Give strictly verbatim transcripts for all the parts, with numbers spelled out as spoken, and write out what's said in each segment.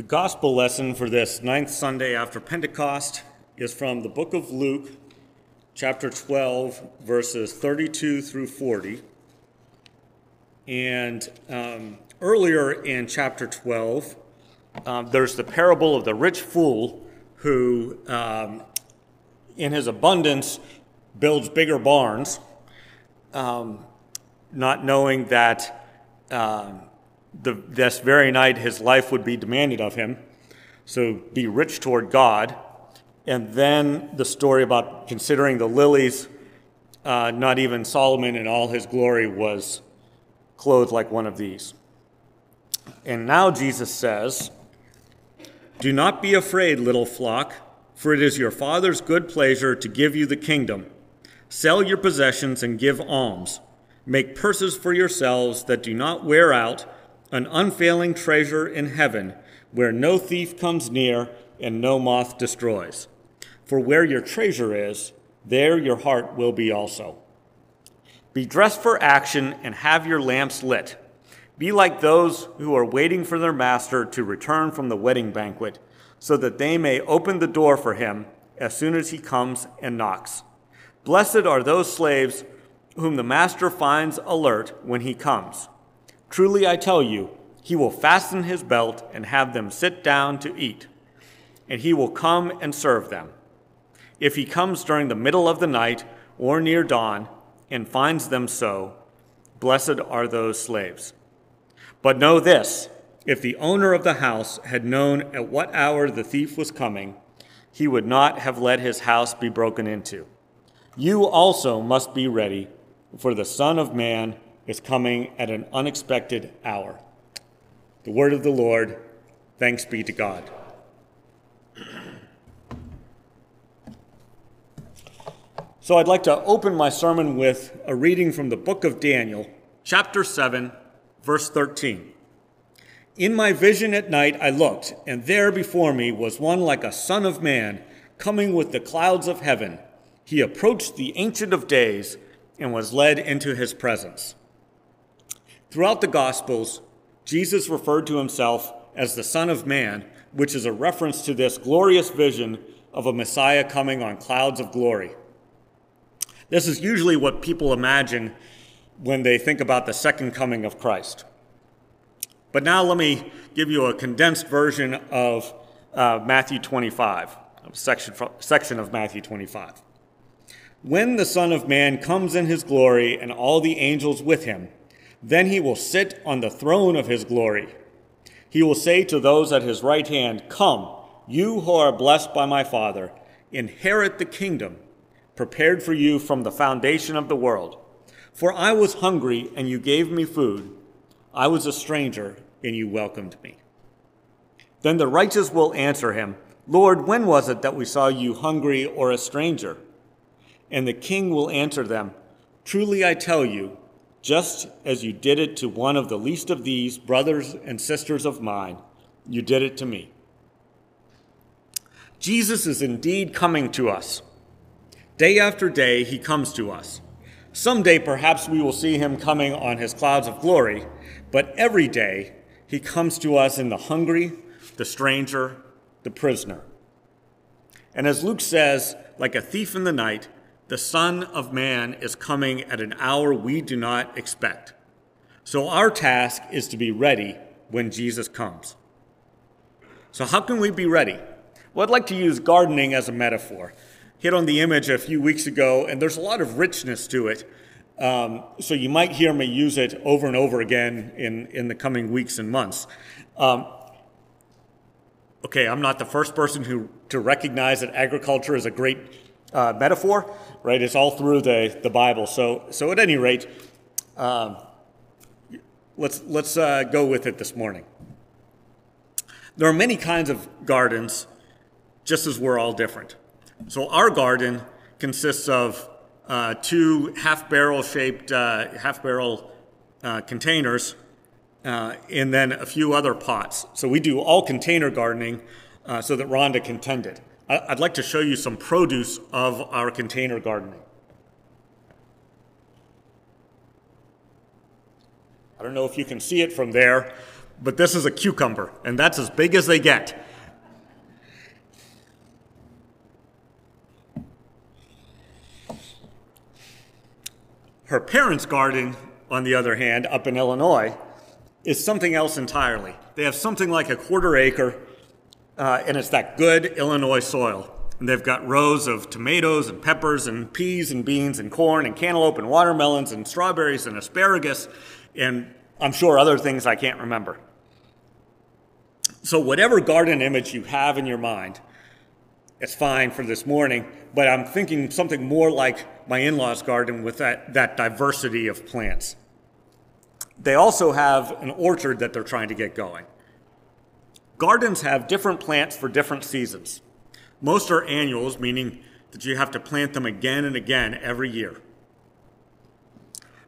The Gospel lesson for this ninth Sunday after Pentecost is from the book of Luke, chapter twelve, verses thirty-two through forty. And um, earlier in chapter twelve, um, there's the parable of the rich fool who, um, in his abundance, builds bigger barns, um, not knowing that... Um, The, this very night his life would be demanded of him, so be rich toward God. And then the story about considering the lilies, uh, not even Solomon in all his glory was clothed like one of these. And now Jesus says, "Do not be afraid, little flock, for it is your Father's good pleasure to give you the kingdom. Sell your possessions and give alms. Make purses for yourselves that do not wear out, an unfailing treasure in heaven, where no thief comes near and no moth destroys. For where your treasure is, there your heart will be also. Be dressed for action and have your lamps lit. Be like those who are waiting for their master to return from the wedding banquet, so that they may open the door for him as soon as he comes and knocks. Blessed are those slaves whom the master finds alert when he comes. Truly, I tell you, he will fasten his belt and have them sit down to eat, and he will come and serve them. If he comes during the middle of the night or near dawn and finds them so, blessed are those slaves. But know this, if the owner of the house had known at what hour the thief was coming, he would not have let his house be broken into. You also must be ready, for the Son of Man is coming at an unexpected hour." The word of the Lord. Thanks be to God. So I'd like to open my sermon with a reading from the book of Daniel, chapter seven, verse thirteen. "In my vision at night I looked, and there before me was one like a son of man, coming with the clouds of heaven. He approached the Ancient of Days and was led into his presence." Throughout the Gospels, Jesus referred to himself as the Son of Man, which is a reference to this glorious vision of a Messiah coming on clouds of glory. This is usually what people imagine when they think about the second coming of Christ. But now let me give you a condensed version of uh, Matthew twenty-five, a section, section of Matthew twenty-five. "When the Son of Man comes in his glory and all the angels with him, then he will sit on the throne of his glory. He will say to those at his right hand, 'Come, you who are blessed by my Father, inherit the kingdom prepared for you from the foundation of the world. For I was hungry, and you gave me food. I was a stranger, and you welcomed me.' Then the righteous will answer him, 'Lord, when was it that we saw you hungry or a stranger?' And the king will answer them, 'Truly I tell you, just as you did it to one of the least of these brothers and sisters of mine, you did it to me.'" Jesus is indeed coming to us. Day after day, he comes to us. Someday, perhaps we will see him coming on his clouds of glory, but every day, he comes to us in the hungry, the stranger, the prisoner. And as Luke says, like a thief in the night, the Son of Man is coming at an hour we do not expect. So our task is to be ready when Jesus comes. So how can we be ready? Well, I'd like to use gardening as a metaphor. Hit on the image a few weeks ago, and there's a lot of richness to it. Um, so you might hear me use it over and over again in, in the coming weeks and months. Um, okay, I'm not the first person who to recognize that agriculture is a great Uh, metaphor, right? It's all through the, the Bible. So, so at any rate, um, let's let's uh, go with it this morning. There are many kinds of gardens, just as we're all different. So our garden consists of uh, two half-barrel-shaped, uh, half-barrel uh, containers, uh, and then a few other pots. So we do all container gardening, uh, so that Rhonda can tend it. I'd like to show you some produce of our container gardening. I don't know if you can see it from there, But this is a cucumber, and that's as big as they get. Her parents' garden, on the other hand, up in Illinois, is something else entirely. They have something like a quarter acre, uh, and it's that good Illinois soil. And they've got rows of tomatoes and peppers and peas and beans and corn and cantaloupe and watermelons and strawberries and asparagus and I'm sure other things I can't remember. So whatever garden image you have in your mind, it's fine for this morning, but I'm thinking something more like my in-laws' garden with that, that diversity of plants. They also have an orchard that they're trying to get going. Gardens have different plants for different seasons. Most are annuals, meaning that you have to plant them again and again every year.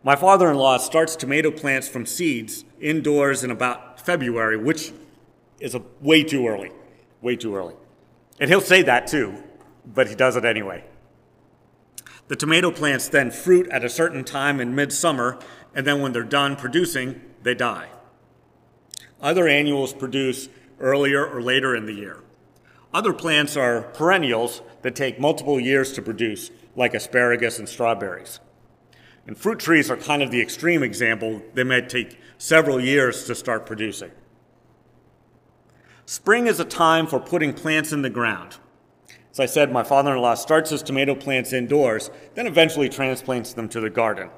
My father-in-law starts tomato plants from seeds indoors in about February, which is a, way too early, way too early. And he'll say that too, but he does it anyway. The tomato plants then fruit at a certain time in midsummer, and then when they're done producing, they die. Other annuals produce earlier or later in the year. Other plants are perennials that take multiple years to produce, like asparagus and strawberries. And fruit trees are kind of the extreme example. They may take several years to start producing. Spring is a time for putting plants in the ground. As I said, my father-in-law starts his tomato plants indoors, then eventually transplants them to the garden.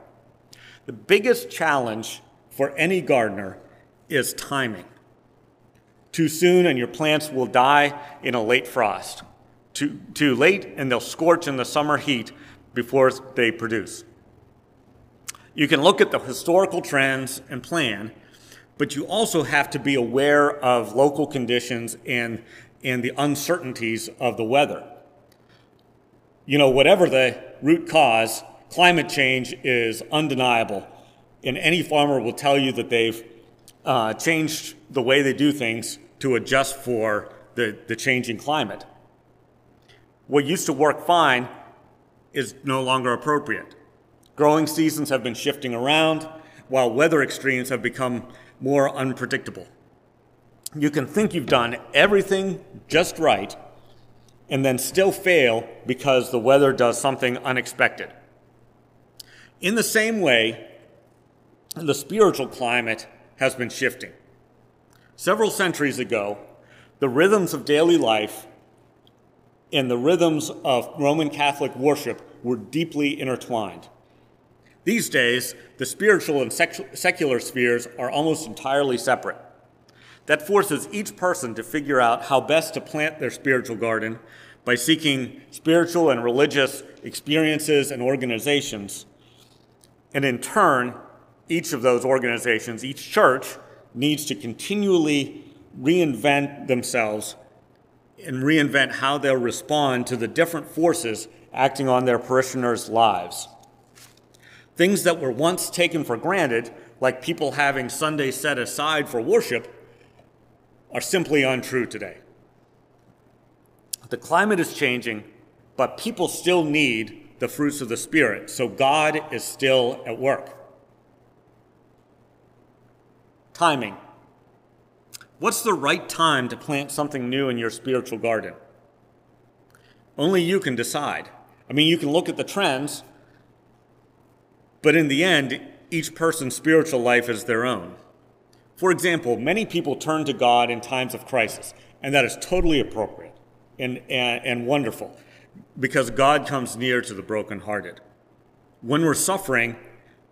The biggest challenge for any gardener is timing. Too soon and your plants will die in a late frost. Too, too late and they'll scorch in the summer heat before they produce. You can look at the historical trends and plan, but you also have to be aware of local conditions and, and the uncertainties of the weather. You know, whatever the root cause, climate change is undeniable, and any farmer will tell you that they've uh, changed the way they do things to adjust for the, the changing climate. What used to work fine is no longer appropriate. Growing seasons have been shifting around, while weather extremes have become more unpredictable. You can think you've done everything just right and then still fail because the weather does something unexpected. In the same way, the spiritual climate has been shifting. Several centuries ago, the rhythms of daily life and the rhythms of Roman Catholic worship were deeply intertwined. These days, the spiritual and secular spheres are almost entirely separate. That forces each person to figure out how best to plant their spiritual garden by seeking spiritual and religious experiences and organizations. And in turn, each of those organizations, each church, needs to continually reinvent themselves and reinvent how they'll respond to the different forces acting on their parishioners' lives. Things that were once taken for granted, like people having Sunday set aside for worship, are simply untrue today. The climate is changing, but people still need the fruits of the Spirit, so God is still at work. Timing. What's the right time to plant something new in your spiritual garden? Only you can decide. I mean, you can look at the trends, but in the end, each person's spiritual life is their own. For example, many people turn to God in times of crisis, and that is totally appropriate and, and, and wonderful, because God comes near to the brokenhearted. When we're suffering,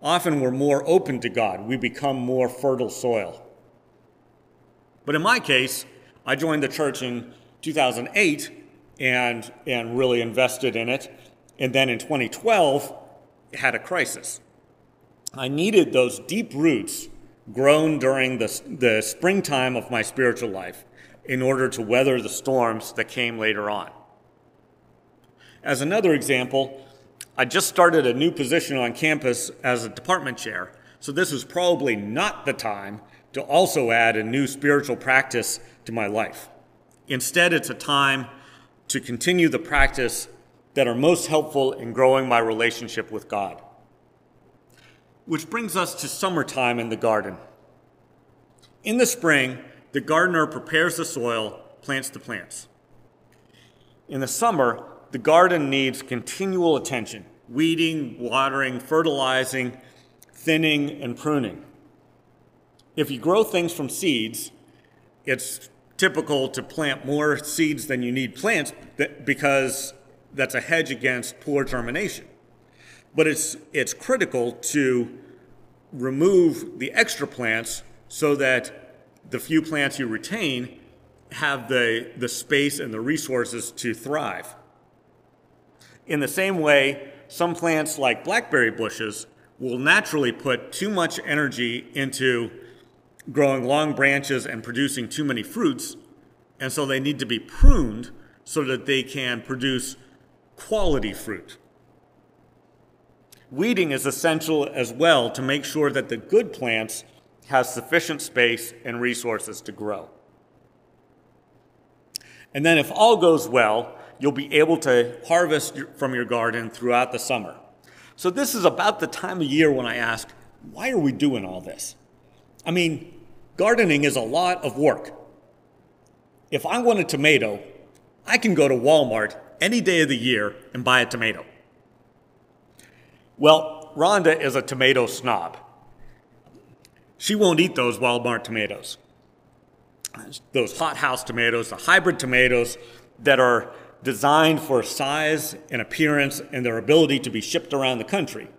often we're more open to God. We become more fertile soil. But in my case, I joined the church in two thousand eight and, and really invested in it, and then in twenty twelve, had a crisis. I needed those deep roots grown during the, the springtime of my spiritual life in order to weather the storms that came later on. As another example, I just started a new position on campus as a department chair, so this is probably not the time to also add a new spiritual practice to my life. Instead, it's a time to continue the practice that are most helpful in growing my relationship with God. Which brings us to summertime in the garden. In the spring, the gardener prepares the soil, plants the plants. In the summer, the garden needs continual attention, weeding, watering, fertilizing, thinning, and pruning. If you grow things from seeds, it's typical to plant more seeds than you need plants because that's a hedge against poor germination. But it's it's critical to remove the extra plants so that the few plants you retain have the, the space and the resources to thrive. In the same way, some plants like blackberry bushes will naturally put too much energy into growing long branches and producing too many fruits, and so they need to be pruned so that they can produce quality fruit. Weeding is essential as well to make sure that the good plants have sufficient space and resources to grow. And then if all goes well, you'll be able to harvest from your garden throughout the summer. So this is about the time of year when I ask, why are we doing all this? I mean, gardening is a lot of work. If I want a tomato, I can go to Walmart any day of the year and buy a tomato. Well, Rhonda is a tomato snob. She won't eat those Walmart tomatoes, those hothouse tomatoes, the hybrid tomatoes that are designed for size and appearance and their ability to be shipped around the country,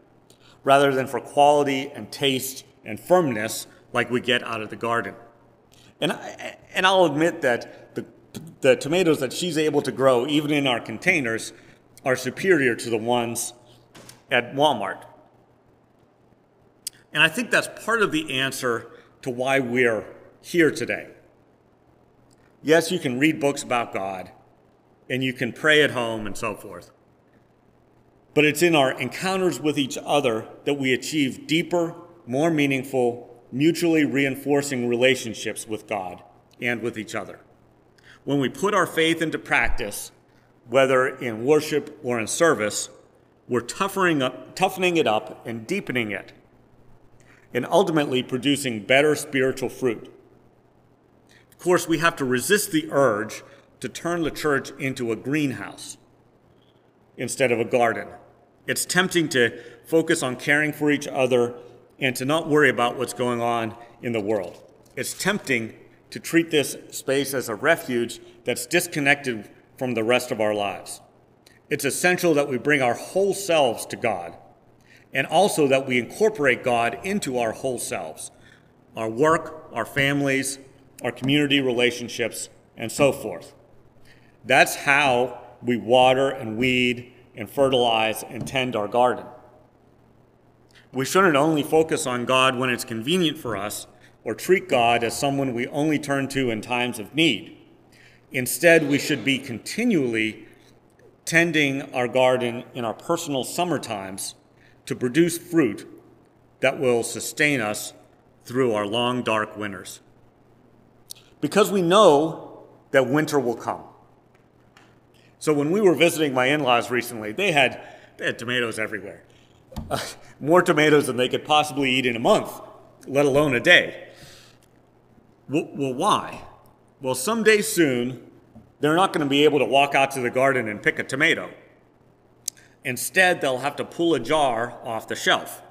rather than for quality and taste and firmness like we get out of the garden. And, I, and I'll admit that the, the tomatoes that she's able to grow, even in our containers, are superior to the ones at Walmart. And I think that's part of the answer to why we're here today. Yes, you can read books about God, and you can pray at home and so forth. But it's in our encounters with each other that we achieve deeper, more meaningful, mutually reinforcing relationships with God and with each other. When we put our faith into practice, whether in worship or in service, we're toughening up, toughening it up and deepening it, and ultimately producing better spiritual fruit. Of course, we have to resist the urge to turn the church into a greenhouse instead of a garden. It's tempting to focus on caring for each other and to not worry about what's going on in the world. It's tempting to treat this space as a refuge that's disconnected from the rest of our lives. It's essential that we bring our whole selves to God, and also that we incorporate God into our whole selves, our work, our families, our community relationships, and so forth. That's how we water and weed and fertilize and tend our garden. We shouldn't only focus on God when it's convenient for us, or treat God as someone we only turn to in times of need. Instead, we should be continually tending our garden in our personal summer times to produce fruit that will sustain us through our long, dark winters. Because we know that winter will come. So when we were visiting my in-laws recently, they had, they had tomatoes everywhere. Uh, more tomatoes than they could possibly eat in a month, let alone a day. Well, well why? Well, someday soon, they're not going to be able to walk out to the garden and pick a tomato. Instead, they'll have to pull a jar off the shelf.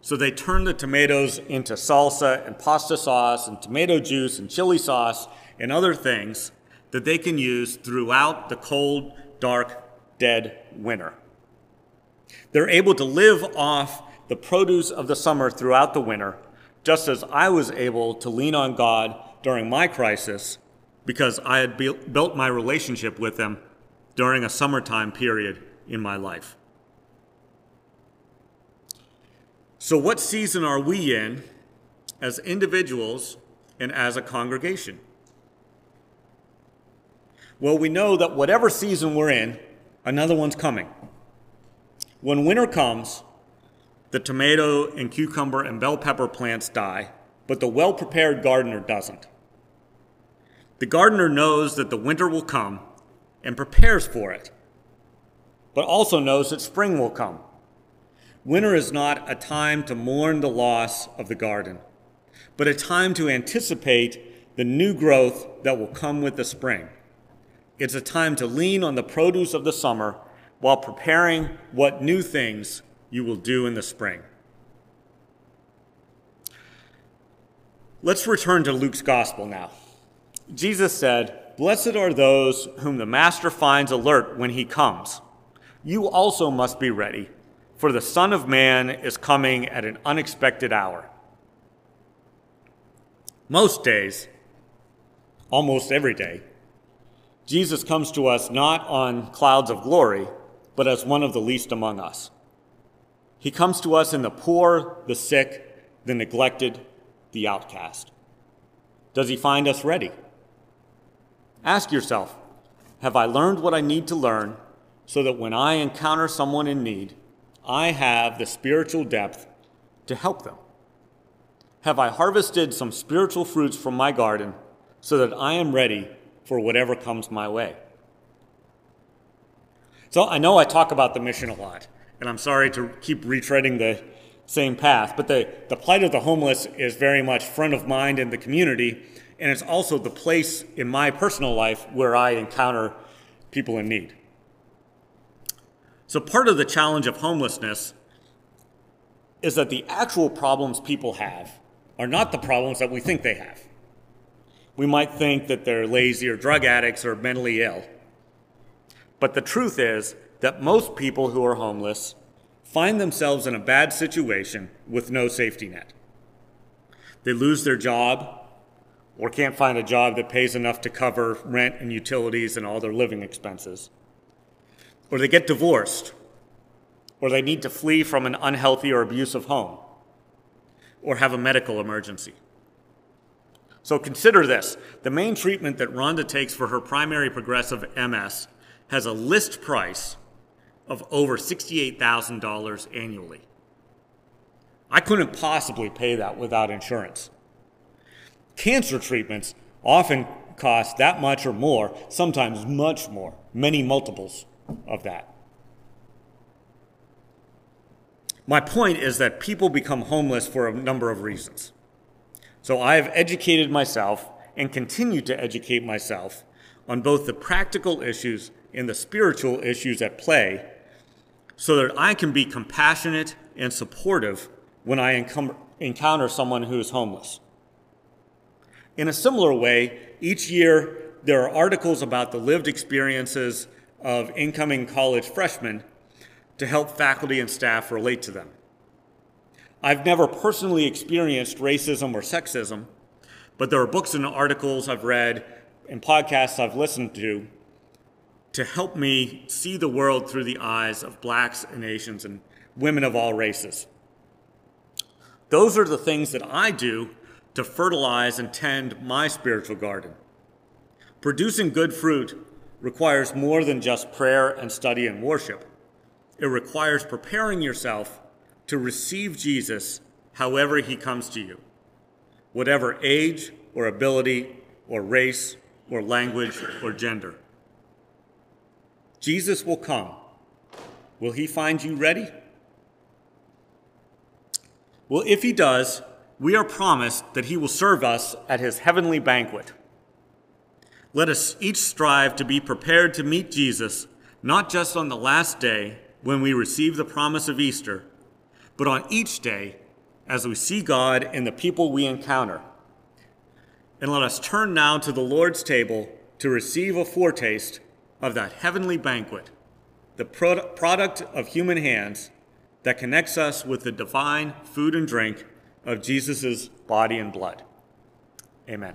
So they turn the tomatoes into salsa and pasta sauce and tomato juice and chili sauce and other things that they can use throughout the cold, dark, dead winter. They're able to live off the produce of the summer throughout the winter, just as I was able to lean on God during my crisis because I had be- built my relationship with him during a summertime period in my life. So what season are we in as individuals and as a congregation? Well, we know that whatever season we're in, another one's coming. When winter comes, the tomato and cucumber and bell pepper plants die, but the well-prepared gardener doesn't. The gardener knows that the winter will come and prepares for it, but also knows that spring will come. Winter is not a time to mourn the loss of the garden. but a time to anticipate the new growth that will come with the spring. It's a time to lean on the produce of the summer while preparing what new things you will do in the spring. Let's return to Luke's gospel now. Jesus said, "Blessed are those whom the master finds alert when he comes. You also must be ready, for the Son of Man is coming at an unexpected hour." Most days, almost every day, Jesus comes to us not on clouds of glory, but as one of the least among us. He comes to us in the poor, the sick, the neglected, the outcast. Does he find us ready? Ask yourself, have I learned what I need to learn so that when I encounter someone in need, I have the spiritual depth to help them? Have I harvested some spiritual fruits from my garden so that I am ready for whatever comes my way? So I know I talk about the mission a lot, and I'm sorry to keep retreading the same path, but the, the plight of the homeless is very much front of mind in the community, and it's also the place in my personal life where I encounter people in need. So part of the challenge of homelessness is that the actual problems people have are not the problems that we think they have. We might think that they're lazy or drug addicts or mentally ill. But the truth is that most people who are homeless find themselves in a bad situation with no safety net. They lose their job or can't find a job that pays enough to cover rent and utilities and all their living expenses. Or they get divorced. Or they need to flee from an unhealthy or abusive home. Or have a medical emergency. So consider this. The main treatment that Rhonda takes for her primary progressive M S has a list price of over sixty-eight thousand dollars annually. I couldn't possibly pay that without insurance. Cancer treatments often cost that much or more, sometimes much more, many multiples of that. My point is that people become homeless for a number of reasons. So I have educated myself and continue to educate myself on both the practical issues and the spiritual issues at play so that I can be compassionate and supportive when I encounter someone who is homeless. In a similar way, each year there are articles about the lived experiences of incoming college freshmen to help faculty and staff relate to them. I've never personally experienced racism or sexism, but there are books and articles I've read and podcasts I've listened to to help me see the world through the eyes of blacks and Asians and women of all races. Those are the things that I do to fertilize and tend my spiritual garden. Producing good fruit requires more than just prayer and study and worship. It requires preparing yourself to receive Jesus however he comes to you, whatever age or ability or race or language or gender. Jesus will come. Will he find you ready? Well, if he does, we are promised that he will serve us at his heavenly banquet. Let us each strive to be prepared to meet Jesus, not just on the last day when we receive the promise of Easter, but on each day as we see God and the people we encounter. And let us turn now to the Lord's table to receive a foretaste of that heavenly banquet, the pro- product of human hands that connects us with the divine food and drink of Jesus' body and blood. Amen.